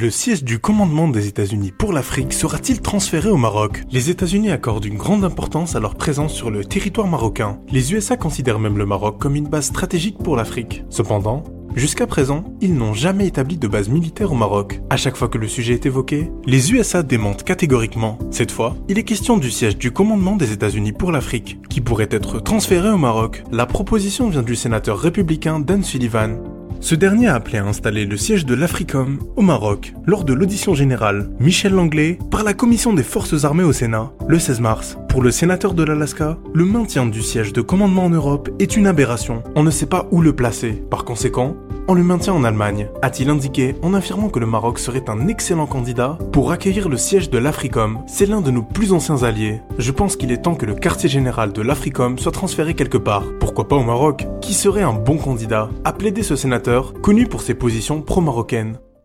Le siège du commandement des États-Unis pour l'Afrique sera-t-il transféré au Maroc? Les États-Unis accordent une grande importance à leur présence sur le territoire marocain. Les USA considèrent même le Maroc comme une base stratégique pour l'Afrique. Cependant, jusqu'à présent, ils n'ont jamais établi de base militaire au Maroc. À chaque fois que le sujet est évoqué, les USA démentent catégoriquement. Cette fois, il est question du siège du commandement des États-Unis pour l'Afrique, qui pourrait être transféré au Maroc. La proposition vient du sénateur républicain Dan Sullivan. Ce dernier a appelé à installer le siège de l'Africom au Maroc lors de l'audition générale Michel Langlais par la Commission des Forces armées au Sénat le 16 mars. Pour le sénateur de l'Alaska, le maintien du siège de commandement en Europe est une aberration. On ne sait pas où le placer. Par conséquent, on le maintient en Allemagne, a-t-il indiqué en affirmant que le Maroc serait un excellent candidat pour accueillir le siège de l'Africom. C'est l'un de nos plus anciens alliés. Je pense qu'il est temps que le quartier général de l'Africom soit transféré quelque part. Pourquoi pas au Maroc? Qui serait un bon candidat? A plaidé ce sénateur, connu pour ses positions pro-marocaines.